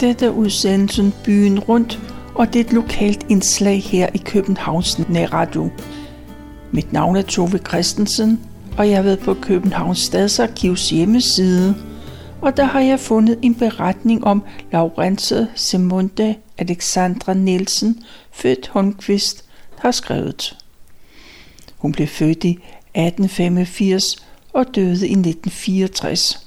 dette udsendelsen Byen Rundt, og det er et lokalt indslag her i Københavns Nærradio. Mit navn er Tove Christensen, og jeg har været på Københavns Stadsarkivs hjemmeside, og der har jeg fundet en beretning om Laurence Simone Alexandra Nielsen, født Holmqvist, har skrevet. Hun blev født i 1885 og døde i 1964.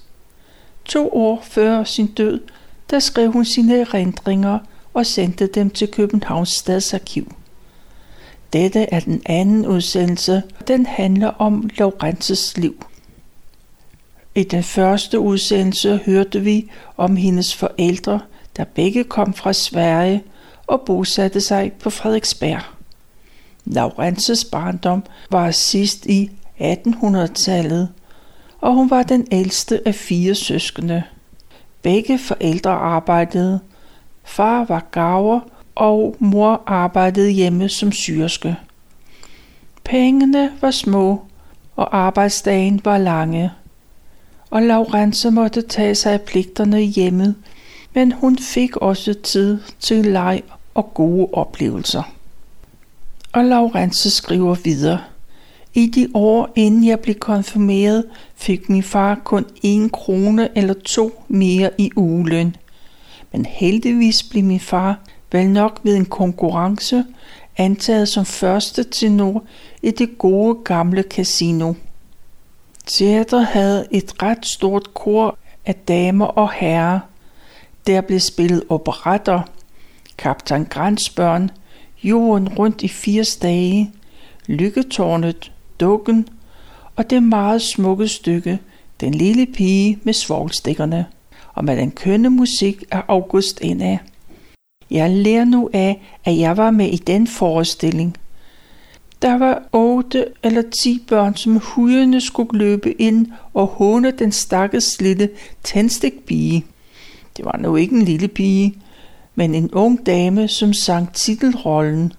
2 år før sin død, der skrev hun sine erindringer og sendte dem til Københavns Stadsarkiv. Dette er den anden udsendelse, den handler om Laurences liv. I den første udsendelse hørte vi om hendes forældre, der begge kom fra Sverige og bosatte sig på Frederiksberg. Laurences barndom var sidst i 1800-tallet, og hun var den ældste af 4 søskende. Begge forældre arbejdede. Far var garver, og mor arbejdede hjemme som syerske. Pengene var små, og arbejdsdagen var lange. Og Laurence måtte tage sig af pligterne i hjemmet, men hun fik også tid til leg og gode oplevelser. Og Laurence skriver videre. I de år, inden jeg blev konfirmeret, fik min far kun 1 krone eller 2 mere i ugeløn. Men heldigvis blev min far, vel nok ved en konkurrence, antaget som første tenor i det gode gamle casino. Teatret havde et ret stort kor af damer og herrer. Der blev spillet operetter, Kaptajn Grants børn, Jorden rundt i 80 dage, Lykketårnet, Dukken og det meget smukke stykke, Den lille pige med svovlstikkerne, og med den kønne musik af August Enna. Jeg lærer nu af, at jeg var med i den forestilling. Der var 8 eller 10 børn, som hujende skulle løbe ind og håne den stakkels lille tændstikpige. Det var nu ikke en lille pige, men en ung dame, som sang titelrollen.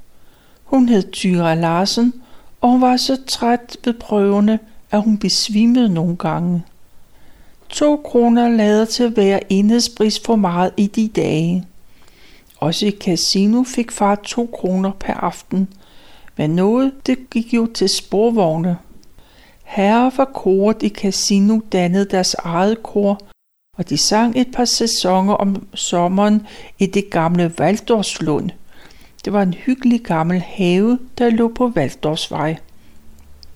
Hun hed Tyra Larsen, og hun var så træt ved prøverne, at hun besvimede nogle gange. 2 kroner lader til at være enhedspris for meget i de dage. Også i casino fik far 2 kroner per aften, men noget det gik jo til sporvogne. Herrer fra koret i casino dannede deres eget kor, og de sang et par sæsoner om sommeren i det gamle Valdorslund. Det var en hyggelig gammel have, der lå på Valdorsvej.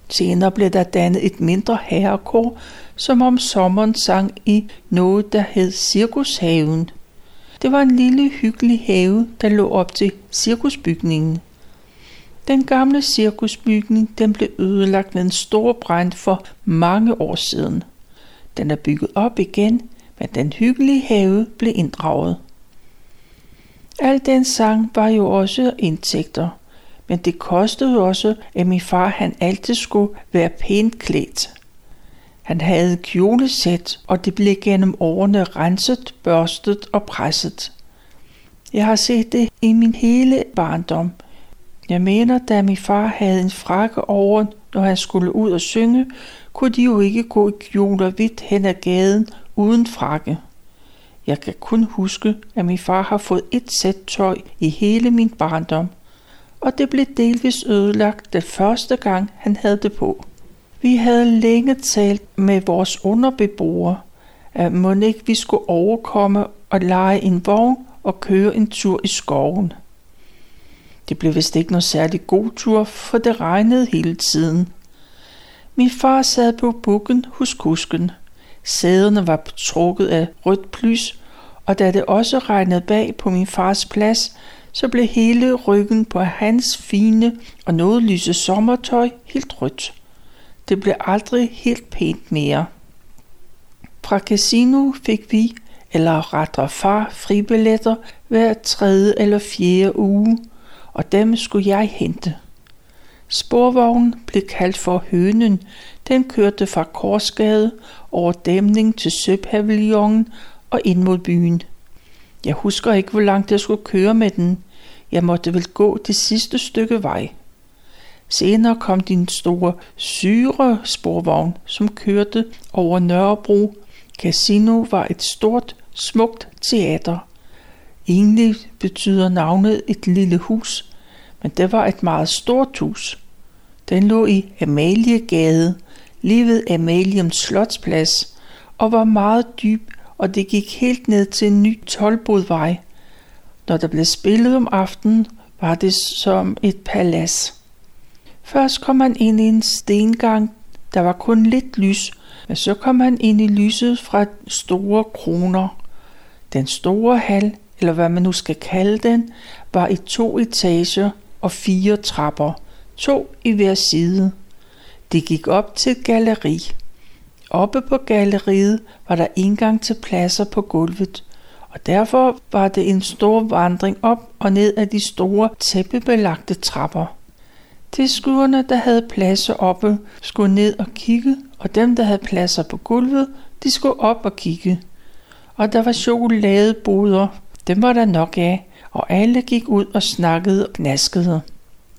Senere blev der dannet et mindre herrekor, som om sommeren sang i noget, der hed Cirkushaven. Det var en lille hyggelig have, der lå op til cirkusbygningen. Den gamle cirkusbygning den blev ødelagt ved en stor brand for mange år siden. Den er bygget op igen, men den hyggelige have blev inddraget. Al den sang var jo også indtægter, men det kostede også, at min far han altid skulle være pænt klædt. Han havde kjolesæt, og det blev gennem årene renset, børstet og presset. Jeg har set det i min hele barndom. Jeg mener, da min far havde en frakke over, når han skulle ud og synge, kunne de jo ikke gå i kjoler vidt hen ad gaden uden frakke. Jeg kan kun huske, at min far har fået 1 sæt tøj i hele min barndom, og det blev delvis ødelagt den første gang, han havde det på. Vi havde længe talt med vores underbeboere, at mon ikke vi skulle overkomme og lege en vogn og køre en tur i skoven. Det blev vist ikke noget særlig god tur, for det regnede hele tiden. Min far sad på bukken hos kusken. Sæderne var trukket af rødt plys, og da det også regnede bag på min fars plads, så blev hele ryggen på hans fine og noget lyse sommertøj helt rødt. Det blev aldrig helt pænt mere. Fra casino fik vi, eller rettere far, fribilletter hver 3. eller 4. uge, og dem skulle jeg hente. Sporvognen blev kaldt for Hønen. Den kørte fra Korsgade over dæmningen til Søpavillonen og ind mod byen. Jeg husker ikke, hvor langt jeg skulle køre med den. Jeg måtte vel gå det sidste stykke vej. Senere kom den store syresporvogn, som kørte over Nørrebro. Casino var et stort, smukt teater. Egentlig betyder navnet et lille hus, men det var et meget stort hus. Den lå i Amalienborg Gade, lige ved Amalienborg Slotsplads, og var meget dyb, og det gik helt ned til en ny Toldbodvej. Når der blev spillet om aftenen, var det som et palads. Først kom han ind i en stengang, der var kun lidt lys, men så kom han ind i lyset fra store kroner. Den store hal, eller hvad man nu skal kalde den, var i 2 etager og 4 trapper, 2 i hver side. Det gik op til et galleri. Oppe på galleriet var der indgang til pladser på gulvet, og derfor var det en stor vandring op og ned af de store tæppebelagte trapper. Tilskuerne, der havde pladser oppe, skulle ned og kigge, og dem, der havde pladser på gulvet, de skulle op og kigge. Og der var chokoladeboder, dem var der nok af, og alle gik ud og snakkede og gnaskede.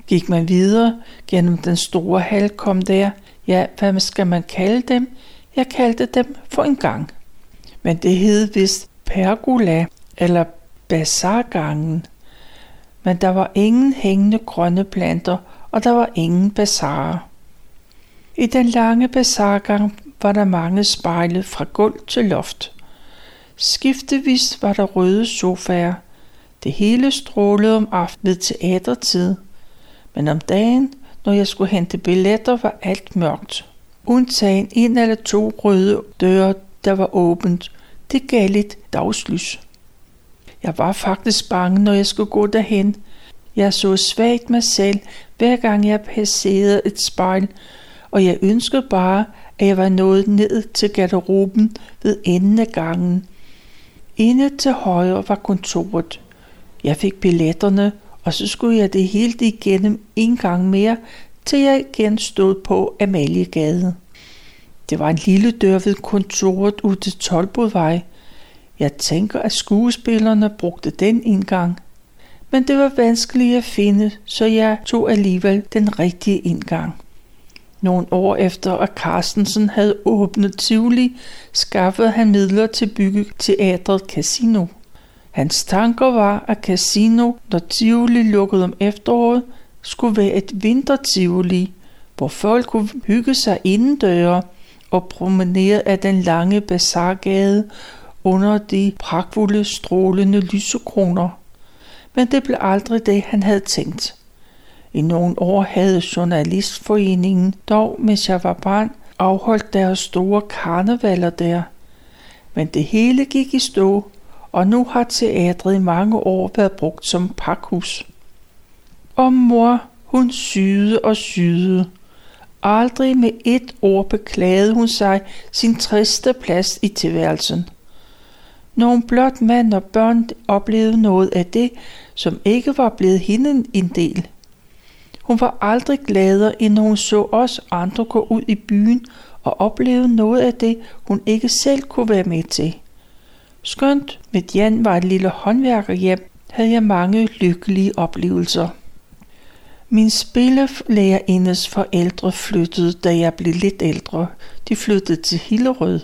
Gik man videre gennem den store hal, kom der, ja, hvad skal man kalde dem? Jeg kaldte dem for en gang. Men det hed vist pergola eller Bazaargangen. Men der var ingen hængende grønne planter, og der var ingen bazarer. I den lange Bazaargang var der mange spejle fra gulv til loft. Skiftevis var der røde sofaer. Det hele strålede om aftenen ved teatertid. Men om dagen, når jeg skulle hente billetter, var alt mørkt. Undtagen 1 eller 2 røde døre, der var åbent. Det gav lidt dagslys. Jeg var faktisk bange, når jeg skulle gå derhen. Jeg så svagt mig selv, hver gang jeg passerede et spejl, og jeg ønskede bare, at jeg var nået ned til garderoben ved enden af gangen. Inde til højre var kontoret. Jeg fik billetterne, og så skulle jeg det hele igennem en gang mere, til jeg igen stod på Amalienborggade. Det var en lille dør ved kontoret ud til Toldbodvej. Jeg tænker, at skuespillerne brugte den indgang. Men det var vanskeligt at finde, så jeg tog alligevel den rigtige indgang. Nogle år efter, at Carstensen havde åbnet Tivoli, skaffede han midler til byggeteatret Casino. Hans tanker var, at Casino, når Tivoli lukkede om efteråret, skulle være et vintertivoli, hvor folk kunne hygge sig indendøre og promenere af den lange Bazaargade under de pragtfulde, strålende lysekroner. Men det blev aldrig det, han havde tænkt. I nogle år havde Journalistforeningen dog, mens jeg var barn, afholdt deres store karnevaler der. Men det hele gik i stå, og nu har teatret i mange år været brugt som pakhus. Og mor, hun syede og syede. Aldrig med et ord beklagede hun sig sin triste plads i tilværelsen. Når hun blot mand og børn oplevede noget af det, som ikke var blevet hende en del. Hun var aldrig gladere, end hun så os andre gå ud i byen og opleve noget af det, hun ikke selv kunne være med til. Skønt, mit Jan var et lille håndværkerhjem, havde jeg mange lykkelige oplevelser. Min spillelærerindes forældre flyttede, da jeg blev lidt ældre. De flyttede til Hillerød.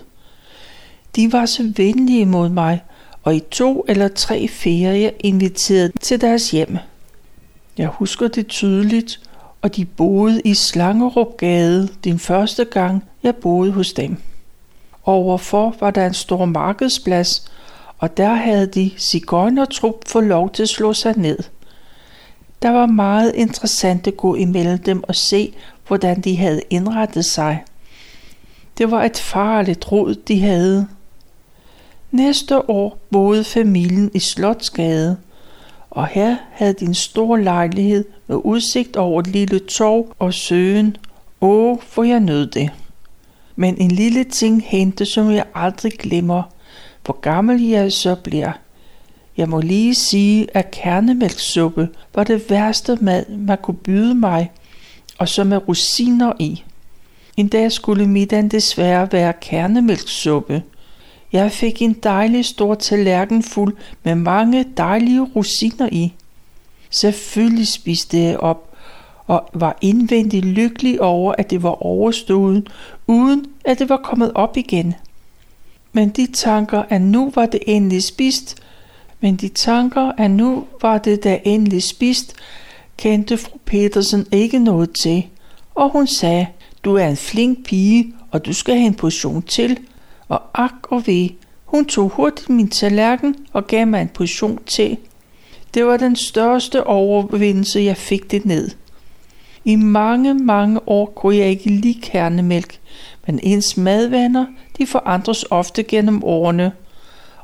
De var så venlige mod mig, og i 2 eller 3 ferier inviterede til deres hjem. Jeg husker det tydeligt, og de boede i Slangerup-gade den første gang, jeg boede hos dem. Overfor var der en stor markedsplads, og der havde de sigøjnertrup fået lov til at slå sig ned. Der var meget interessant at gå imellem dem og se, hvordan de havde indrettet sig. Det var et farligt rod, de havde. Næste år boede familien i Slotsgade, og her havde de en stor lejlighed med udsigt over et lille torv og søen. Åh, for jeg nød det. Men en lille ting hændte, som jeg aldrig glemmer, hvor gammel jeg så bliver. Jeg må lige sige, at kernemælkssuppe var det værste mad, man kunne byde mig, og så med rosiner i. En dag skulle middagen desværre være kernemælkssuppe. Jeg fik en dejlig stor tallerken fuld med mange dejlige rosiner i. Selvfølgelig spiste jeg op og var indvendigt lykkelig over, at det var overstået, uden at det var kommet op igen. Men de tanker, at nu var det endelig spist, Men de tanker, at nu var det da endelig spist, kendte fru Petersen ikke noget til. Og hun sagde, du er en flink pige, og du skal have en portion til. Og ak og ved, hun tog hurtigt min tallerken og gav mig en portion til. Det var den største overvindelse, jeg fik det ned. I mange, mange år kunne jeg ikke lide kernemælk, men ens madvaner, de forandres ofte gennem årene.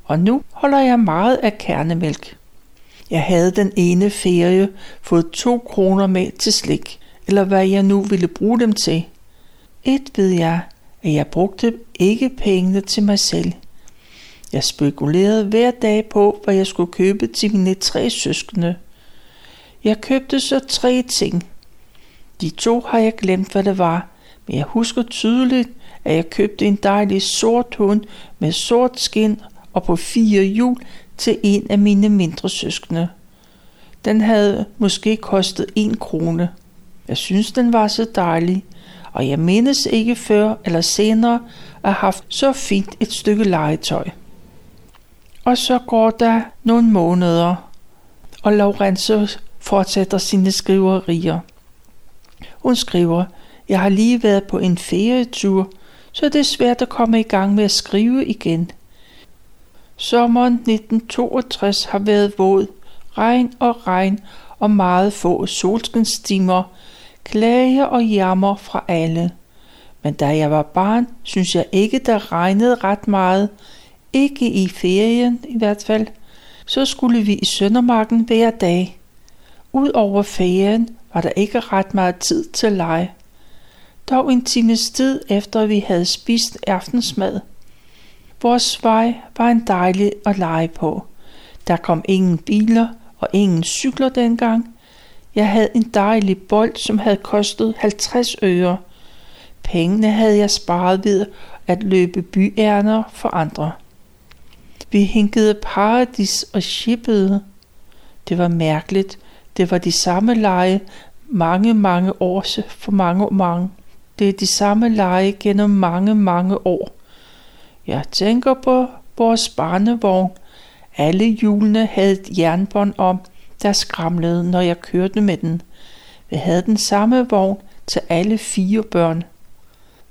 Og nu holder jeg meget af kernemælk. Jeg havde den ene ferie fået 2 kroner med til slik, eller hvad jeg nu ville bruge dem til. Et ved jeg, at jeg brugte ikke pengene til mig selv. Jeg spekulerede hver dag på, hvad jeg skulle købe til mine 3 søskende. Jeg købte så 3 ting. De 2 har jeg glemt, hvad det var, men jeg husker tydeligt, at jeg købte en dejlig sort hund med sort skind og på 4 hjul til en af mine mindre søskende. Den havde måske kostet 1 krone. Jeg synes, den var så dejlig, og jeg mindes ikke før eller senere at have haft så fint et stykke legetøj. Og så går der nogle måneder, og Laurence fortsætter sine skriverier. Hun skriver, jeg har lige været på en ferietur, så det er svært at komme i gang med at skrive igen. Sommeren 1962 har været våd, regn og regn og meget få solskinstimer, klager og jammer fra alle. Men da jeg var barn, synes jeg ikke, der regnede ret meget. Ikke i ferien i hvert fald. Så skulle vi i Søndermarken hver dag. Udover ferien var der ikke ret meget tid til leg. Dog en times tid efter vi havde spist aftensmad. Vores vej var en dejlig at lege på. Der kom ingen biler og ingen cykler dengang. Jeg havde en dejlig bold, som havde kostet 50 øre. Pengene havde jeg sparet ved at løbe byærner for andre. Vi hinkede paradis og shippede. Det var mærkeligt. Det var de samme lege mange år for mange. Det er de samme lege gennem mange år. Jeg tænker på vores barnevogn. Alle hjulene havde et jernbånd om, der skramlede, når jeg kørte med den. Vi havde den samme vogn til alle 4 børn.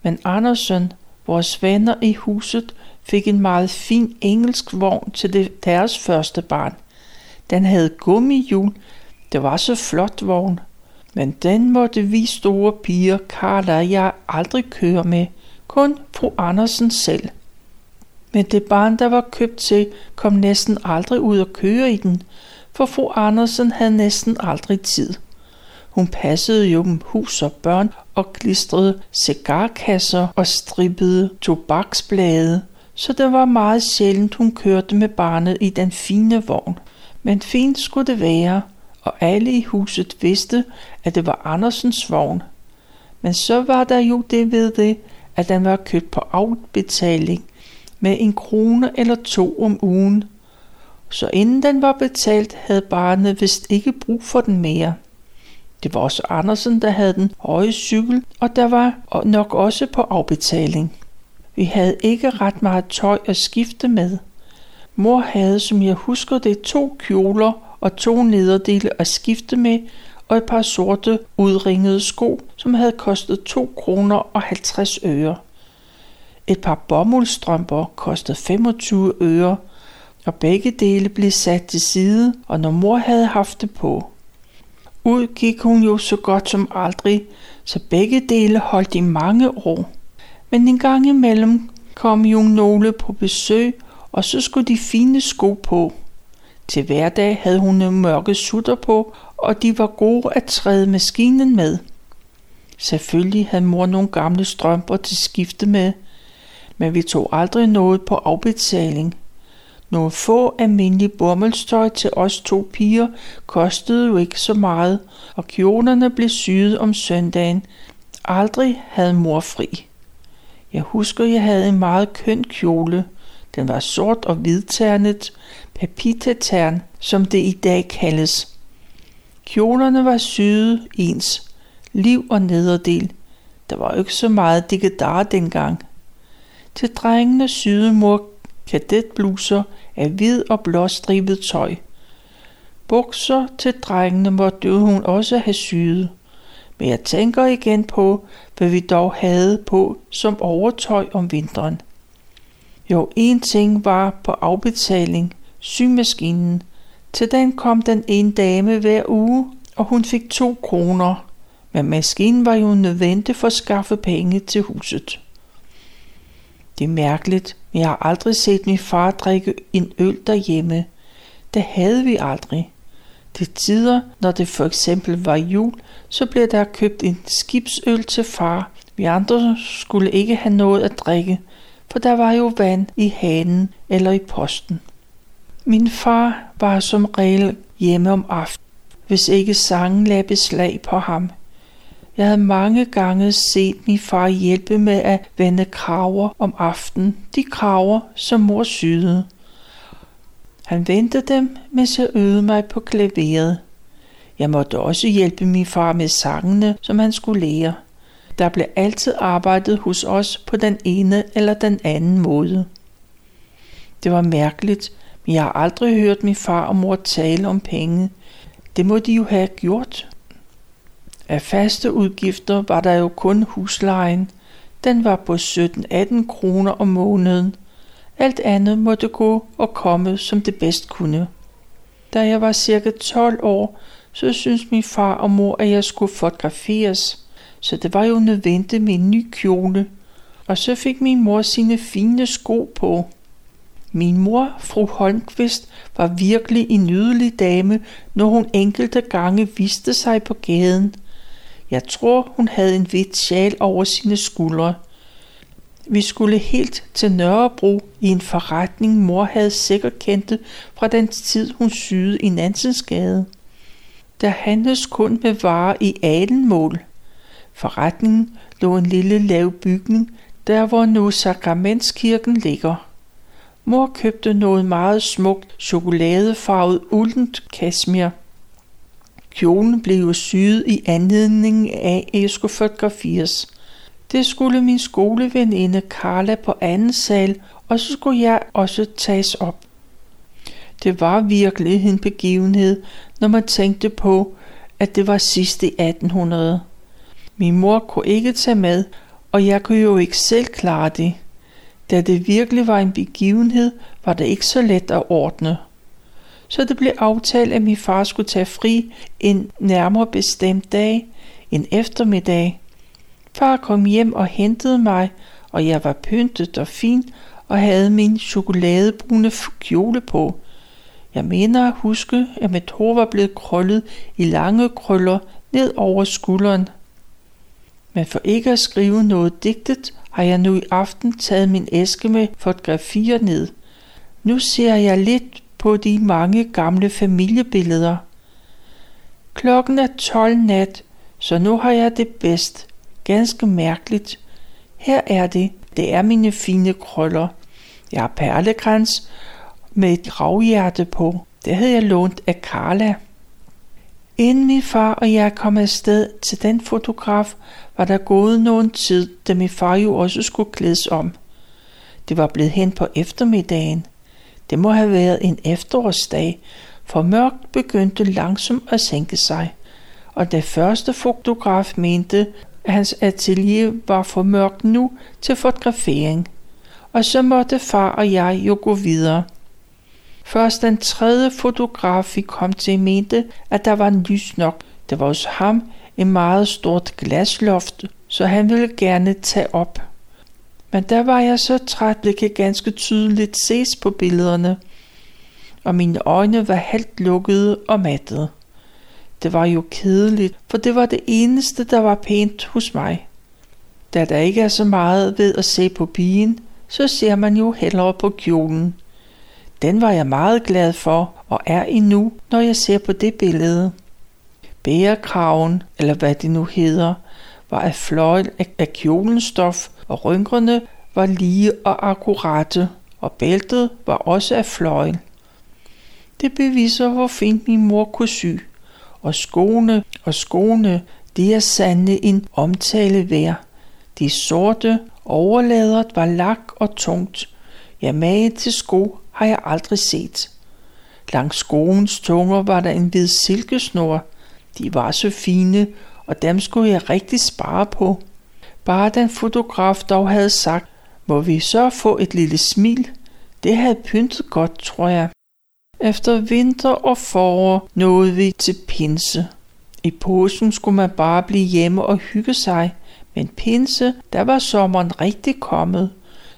Men Andersen, vores venner i huset, fik en meget fin engelsk vogn til deres første barn. Den havde gummihjul. Det var så flot vogn. Men den måtte vi store piger, Carla og jeg, aldrig køre med. Kun fru Andersen selv. Men det barn, der var købt til, kom næsten aldrig ud at køre i den, for fru Andersen havde næsten aldrig tid. Hun passede jo om hus og børn og klistrede cigarkasser og strippede tobaksblade, så det var meget sjældent, hun kørte med barnet i den fine vogn. Men fint skulle det være, og alle i huset vidste, at det var Andersens vogn. Men så var der jo det ved det, at den var købt på afbetaling med 1 krone eller 2 om ugen. Så inden den var betalt, havde barnet vist ikke brug for den mere. Det var også Andersen, der havde den høje cykel, og der var nok også på afbetaling. Vi havde ikke ret meget tøj at skifte med. Mor havde, som jeg husker det, 2 kjoler og 2 nederdele at skifte med, og et par sorte udringede sko, som havde kostet 2 kroner og 50 øre. Et par bomuldstrømper kostede 25 øre, og begge dele blev sat til side, og når mor havde haft det på. Ud gik hun jo så godt som aldrig, så begge dele holdt i mange år. Men en gang imellem kom jo nogle på besøg, og så skulle de fine sko på. Til hverdag havde hun mørke sutter på, og de var gode at træde maskinen med. Selvfølgelig havde mor nogle gamle strømper til skifte med, men vi tog aldrig noget på afbetaling. Nogle få almindelige bommelstøj til os 2 piger kostede jo ikke så meget, og kjolerne blev syet om søndagen. Aldrig havde mor fri. Jeg husker, jeg havde en meget køn kjole. Den var sort og hvidternet, papitetern, som det i dag kaldes. Kjolerne var syet ens, liv og nederdel. Der var ikke så meget digedare dengang. Til drengene syede mor kadetbluser af hvid og blåstribet tøj. Bukser til drengene måtte hun også have syet. Men jeg tænker igen på, hvad vi dog havde på som overtøj om vinteren. Jo, en ting var på afbetaling, symaskinen. Til den kom den ene dame hver uge, og hun fik 2 kroner. Men maskinen var jo nødvendig for at skaffe penge til huset. Det er mærkeligt, men jeg har aldrig set min far drikke en øl derhjemme. Det havde vi aldrig. Til tider, når det for eksempel var jul, så blev der købt en skibsøl til far. Vi andre skulle ikke have noget at drikke, for der var jo vand i hanen eller i posten. Min far var som regel hjemme om aftenen, hvis ikke sangen lagde beslag på ham. Jeg havde mange gange set min far hjælpe med at vende kraver om aftenen, de kraver, som mor syede. Han vendte dem, mens jeg øvede mig på klaveret. Jeg måtte også hjælpe min far med sangene, som han skulle lære. Der blev altid arbejdet hos os på den ene eller den anden måde. Det var mærkeligt, men jeg har aldrig hørt min far og mor tale om penge. Det må de jo have gjort. Af faste udgifter var der jo kun huslejen. Den var på 17-18 kroner om måneden. Alt andet måtte gå og komme, som det bedst kunne. Da jeg var cirka 12 år, så syntes min far og mor, at jeg skulle fotograferes. Så det var jo nødvendigt med en ny kjole. Og så fik min mor sine fine sko på. Min mor, fru Holmqvist, var virkelig en nydelig dame, når hun enkelte gange viste sig på gaden. Jeg tror, hun havde en hvid sjal over sine skuldre. Vi skulle helt til Nørrebro i en forretning, mor havde sikkert kendt fra den tid, hun syede i Nansen gade. Der handles kun med varer i alenmål. Forretningen lå en lille lav bygning, der hvor nu sakramentskirken ligger. Mor købte noget meget smukt chokoladefarvet uldent kasmir. Kjolen blev jo syet i anledning af, at jeg skulle fotograferes. Det skulle min skoleveninde Carla på anden sal, og så skulle jeg også tages op. Det var virkelig en begivenhed, når man tænkte på, at det var sidst i 1800. Min mor kunne ikke tage med, og jeg kunne jo ikke selv klare det. Da det virkelig var en begivenhed, var det ikke så let at ordne. Så det blev aftalt, at min far skulle tage fri en nærmere bestemt dag, en eftermiddag. Far kom hjem og hentede mig, og jeg var pyntet og fin og havde min chokoladebrune kjole på. Jeg mener at huske, at mit hår var blevet krøllet i lange krøller ned over skulderen. Men for ikke at skrive noget digtet, har jeg nu i aften taget min æske med fotografier ned. Nu ser jeg lidt på de mange gamle familiebilleder. Klokken er 12 nat, så nu har jeg det bedst. Ganske mærkeligt. Her er det. Det er mine fine krøller. Jeg har perlekrans med et gravhjerte på. Det havde jeg lånt af Carla. Inden min far og jeg kom afsted til den fotograf, var der gået nogen tid, da min far jo også skulle klædes om. Det var blevet hen på eftermiddagen. Det må have været en efterårsdag, for mørkt begyndte langsomt at sænke sig. Og da første fotograf mente, at hans atelier var for mørkt nu til fotografering. Og så måtte far og jeg jo gå videre. Først den tredje fotograf, vi kom til, mente, at der var lys nok. Der var hos ham et meget stort glasloft, så han ville gerne tage op. Men der var jeg så træt, det kan ganske tydeligt ses på billederne, og mine øjne var halvt lukkede og mattede. Det var jo kedeligt, for det var det eneste, der var pænt hos mig. Da der ikke er så meget ved at se på pigen, så ser man jo hellere på kjolen. Den var jeg meget glad for og er endnu, når jeg ser på det billede. Bærekraven, eller hvad det nu hedder, var af fløjl af kjolens stof, og rynkerne var lige og akkurate, og bæltet var også af fløjl. Det beviser, hvor fint min mor kunne sy. Og skoene, det er sande en omtale værd. De sorte overlæderet var lak og tungt. Jeg magen til sko har jeg aldrig set. Langs skoens tunger var der en hvid silkesnor. De var så fine, og dem skulle jeg rigtig spare på. Bare den fotograf dog havde sagt, må vi så få et lille smil. Det havde pyntet godt, tror jeg. Efter vinter og forår nåede vi til pinse. I påsken skulle man bare blive hjemme og hygge sig, men pinse, der var sommeren rigtig kommet.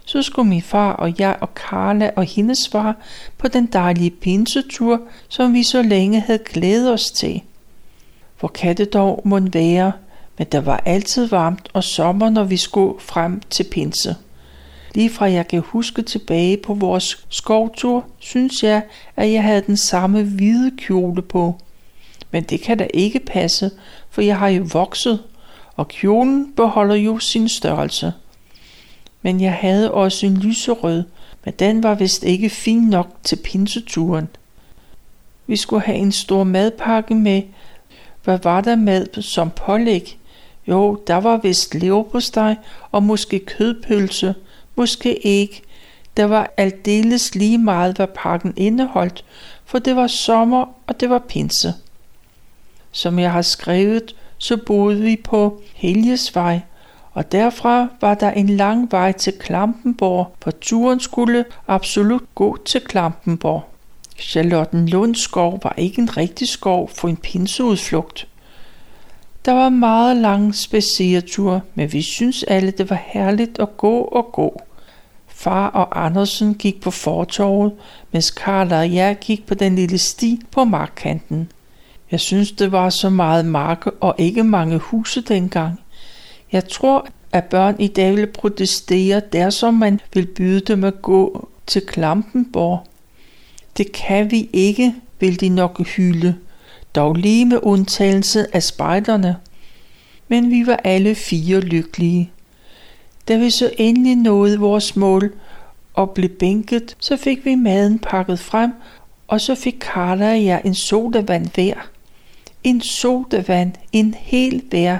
Så skulle min far og jeg og Carla og hendes far på den dejlige pinsetur, som vi så længe havde glædet os til. Hvor kan det dog måtte være, men der var altid varmt og sommer, når vi skulle frem til pinse. Lige fra jeg kan huske tilbage på vores skovtur, synes jeg, at jeg havde den samme hvide kjole på. Men det kan da ikke passe, for jeg har jo vokset, og kjolen beholder jo sin størrelse. Men jeg havde også en lyserød, men den var vist ikke fin nok til pinseturen. Vi skulle have en stor madpakke med. Hvad var der med som pålæg? Jo, der var vist leverpostej og måske kødpølse, måske æg. Der var aldeles lige meget, hvad pakken indeholdt, for det var sommer og det var pinse. Som jeg har skrevet, så boede vi på Helgesvej, og derfra var der en lang vej til Klampenborg, for turen skulle absolut gå til Klampenborg. Charlotten Lundskov var ikke en rigtig skov for en pinseudflugt. Der var meget lange spadsereture, men vi synes alle, det var herligt at gå. Far og Andersen gik på fortorvet, mens Carla og jeg gik på den lille sti på markkanten. Jeg synes, det var så meget marke og ikke mange huse dengang. Jeg tror, at børn i dag ville protestere, dersom man vil byde dem at gå til Klampenborg. Det kan vi ikke, vil de nok hylde, dog lige med undtagelse af spejderne. Men vi var alle fire lykkelige. Da vi så endelig nåede vores mål og blev bænket, så fik vi maden pakket frem, og så fik Carla og jeg en sodavand hver. En sodavand, en hel hver.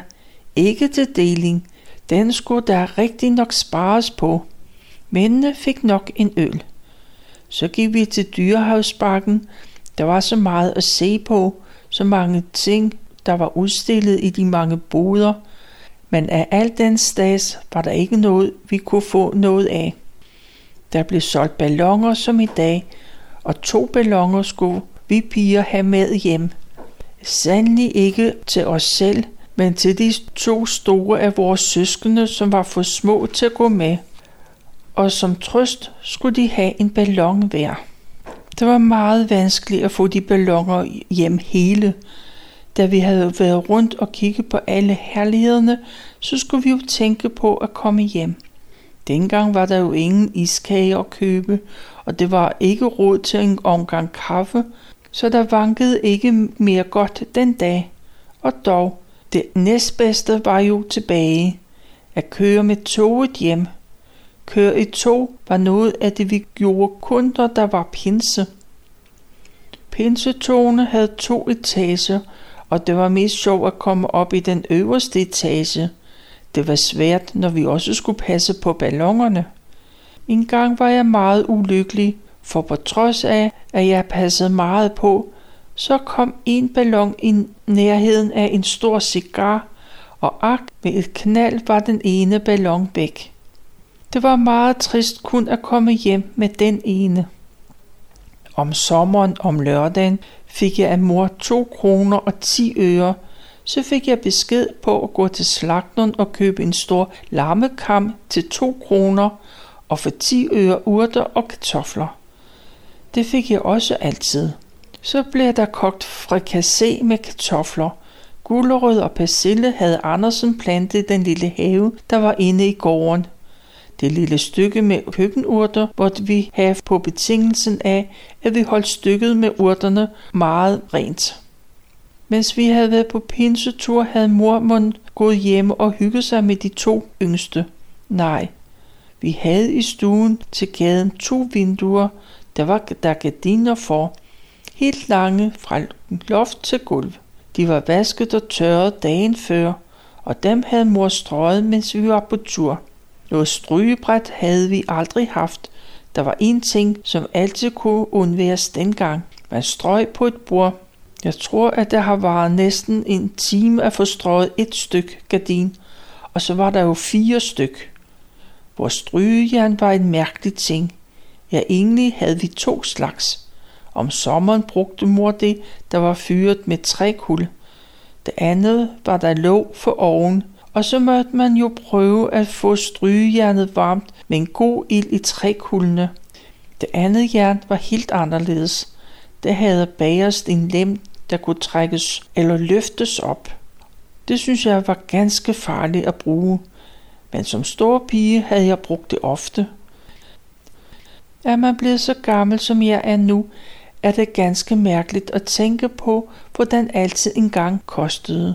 Ikke til deling, den skulle der rigtig nok spares på. Mændene fik nok en øl. Så gik vi til Dyrehavsbakken. Der var så meget at se på, så mange ting, der var udstillet i de mange boder. Men af al den stads var der ikke noget, vi kunne få noget af. Der blev solgt balloner som i dag, og 2 balloner skulle vi piger have med hjem. Sandelig ikke til os selv, men til de 2 store af vores søskende, som var for små til at gå med. Og som trøst skulle de have en ballon hver. Det var meget vanskeligt at få de balloner hjem hele. Da vi havde været rundt og kigget på alle herlighederne, så skulle vi jo tænke på at komme hjem. Dengang var der jo ingen iskage at købe, og det var ikke råd til en omgang kaffe, så der vankede ikke mere godt den dag. Og dog, det næstbedste var jo tilbage, at køre med toget hjem. Køre i tog var noget af det, vi gjorde kun, når der var pinse. Pinsetogene havde 2 etager, og det var mest sjovt at komme op i den øverste etage. Det var svært, når vi også skulle passe på ballongerne. En gang var jeg meget ulykkelig, for på trods af, at jeg passede meget på, så kom en ballon i nærheden af en stor cigar, og ak, med et knald var den ene ballon væk. Det var meget trist kun at komme hjem med den ene. Om sommeren om lørdagen fik jeg af mor 2 kroner og 10 øre, så fik jeg besked på at gå til slagteren og købe en stor lammekam til 2 kroner og for 10 øre urter og kartofler. Det fik jeg også altid. Så blev der kogt frikassé med kartofler. Gulerød og persille havde Andersen plantet i den lille have, der var inde i gården. Det lille stykke med køkkenurter måtte vi have på betingelsen af, at vi holdt stykket med urterne meget rent. Mens vi havde været på pinsetur, havde mormor gået hjemme og hygget sig med de 2 yngste. Nej, vi havde i stuen til gaden 2 vinduer, der var der gardiner for, helt lange fra loft til gulv. De var vasket og tørret dagen før, og dem havde mor strøget, mens vi var på tur. Noget strygebræt havde vi aldrig haft. Der var en ting, som altid kunne undværes dengang. Man strøg på et bord. Jeg tror, at det har varet næsten en time at få strøget et stykke gardin, og så var der jo 4 styk. Vores strygejern var en mærkelig ting. Ja, egentlig havde vi 2 slags. Om sommeren brugte mor det, der var fyret med trækul. Det andet var der låg for oven, og så måtte man jo prøve at få strygejernet varmt med en god ild i trækullene. Det andet jern var helt anderledes. Det havde bagerst en lem, der kunne trækkes eller løftes op. Det synes jeg var ganske farligt at bruge, men som stor pige havde jeg brugt det ofte. Er man blevet så gammel, som jeg er nu, er det ganske mærkeligt at tænke på, hvordan altid engang kostede.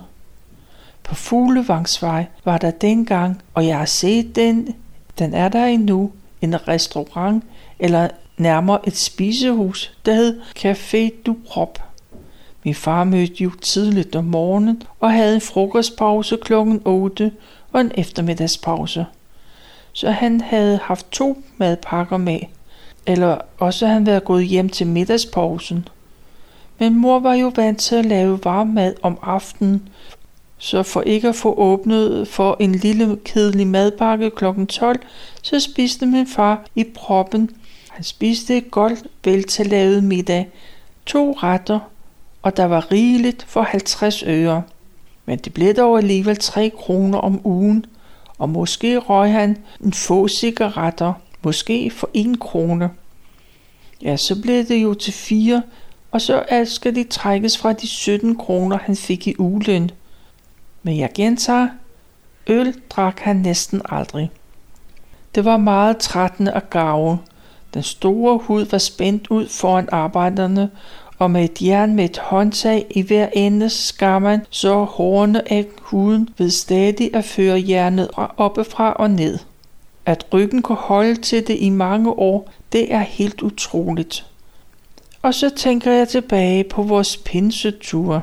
På Fuglevangsvej var der dengang, og jeg har set den er der endnu, en restaurant eller nærmere et spisehus, der hed Café du Prop. Min far mødte jo tidligt om morgenen og havde en frokostpause kl. 8 og en eftermiddagspause. Så han havde haft 2 madpakker med, eller også havde han været gået hjem til middagspausen. Men mor var jo vant til at lave varm mad om aftenen, så for ikke at få åbnet for en lille kedelig madpakke kl. 12, så spiste min far i proppen. Han spiste et godt veltillavet middag, 2 retter, og der var rigeligt for 50 øre. Men det blev dog alligevel 3 kroner om ugen, og måske røg han en få cigaretter, måske for 1 krone. Ja, så blev det jo til 4, og så skal de trækkes fra de 17 kroner, han fik i ugeløn. Men jeg gentager, øl drak han næsten aldrig. Det var meget trættende at garve. Den store hud var spændt ud foran arbejderne, og med et jern med et håndtag i hver ende skar man så hårene af huden ved stadig at føre jernet oppefra og ned. At ryggen kunne holde til det i mange år, det er helt utroligt. Og så tænker jeg tilbage på vores pinseture.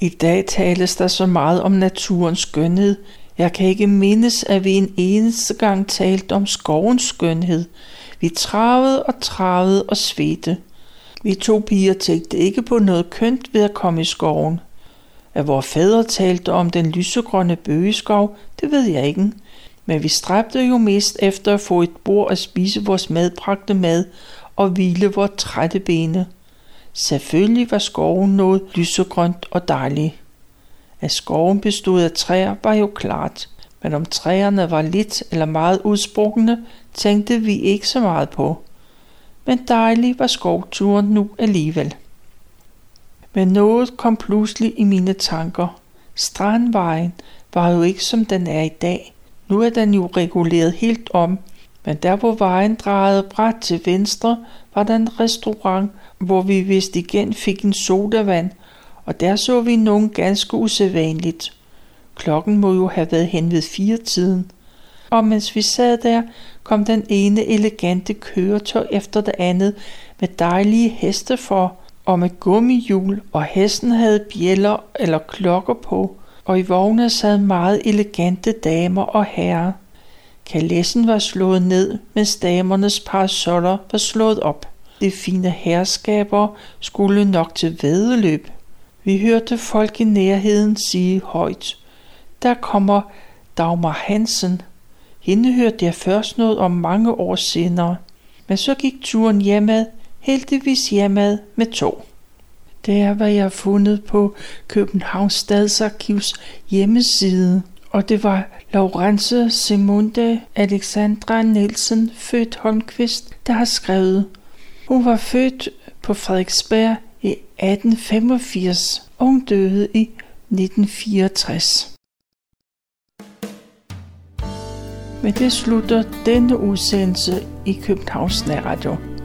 I dag tales der så meget om naturens skønhed. Jeg kan ikke mindes, at vi en eneste gang talte om skovens skønhed. Vi travede og svedte. Vi 2 piger tænkte ikke på noget kønt ved at komme i skoven. At vores fædre talte om den lysegrønne bøgeskov, det ved jeg ikke. Men vi stræbte jo mest efter at få et bord og spise vores medbragte mad og hvile vores trætte bene. Selvfølgelig var skoven noget lysegrønt og dejlig. At skoven bestod af træer var jo klart, men om træerne var lidt eller meget udsprungne, tænkte vi ikke så meget på. Men dejlig var skovturen nu alligevel. Men noget kom pludselig i mine tanker. Strandvejen var jo ikke som den er i dag. Nu er den jo reguleret helt om, men der hvor vejen drejede brat til venstre, var der en restaurant, hvor vi vist igen fik en sodavand, og der så vi nogen ganske usædvanligt. Klokken må jo have været hen ved 4-tiden, og mens vi sad der, kom den ene elegante køretøj efter det andet med dejlige heste for, og med gummihjul, og hesten havde bjælder eller klokker på, og i vognene sad meget elegante damer og herrer. Kalessen var slået ned, mens damernes parasoller var slået op. De fine herskaber skulle nok til væddeløb. Vi hørte folk i nærheden sige højt: "Der kommer Dagmar Hansen." Hende hørte jeg først noget om mange år senere, men så gik turen hjemad, heldigvis hjemad med tog. Det er, hvad jeg har fundet på Københavns Stadsarkivs hjemmeside, og det var Laurence Simone Alexandra Nielsen, født Holmqvist, der har skrevet. Hun var født på Frederiksberg i 1885, og hun døde i 1964. Men det slutter denne udsendelse i Københavns Nærradio.